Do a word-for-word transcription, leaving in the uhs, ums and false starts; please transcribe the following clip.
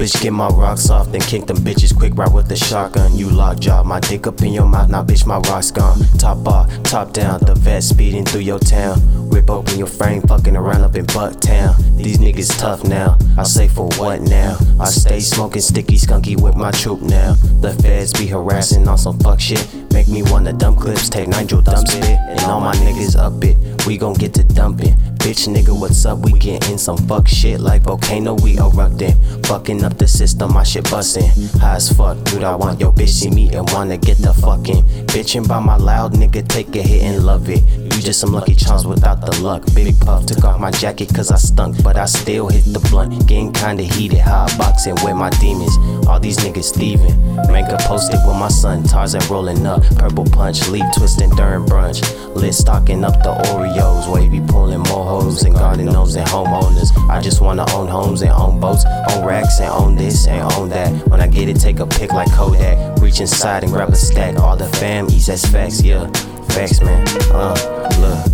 Bitch, get my rocks off, then kick them bitches quick, right with the shotgun. You lock jaw, my dick up in your mouth, now bitch, my rocks gone. Top off, top down, the vet speeding through your town. Rip open your frame, fucking around up in Bucktown. These niggas tough now, I say for what now? I stay smoking sticky skunky with my troop now. The feds be harassing on some fuck shit. Make me wanna dump clips, take Nigel dump spit. And all my niggas up it, we gon' get to dumping. Bitch nigga, what's up? We gettin' some fuck shit like volcano, we erupting. Fucking up the system, my shit bustin'. High as fuck, dude, I want your bitch see me and wanna get the fucking. Bitchin' by my loud nigga, take a hit and love it. You just some lucky charms without the luck. Big Puff took off my jacket cause I stunk, but I still hit the blunt. Getting kinda heated, how I boxin' with my demons. All these niggas thievin'. Manka posted with my son, Tarzan rollin' up. Purple punch, leaf twistin' during brunch. Lit stocking up the Oreos, wavy pullin' more hoes and garden gnomes and homeowners. I just wanna own homes and own boats, own racks and own this and own that. When I get it, take a pic like Kodak. Reach inside and grab a stack. All the fam eats as facts, yeah. Facts, man. Uh, look.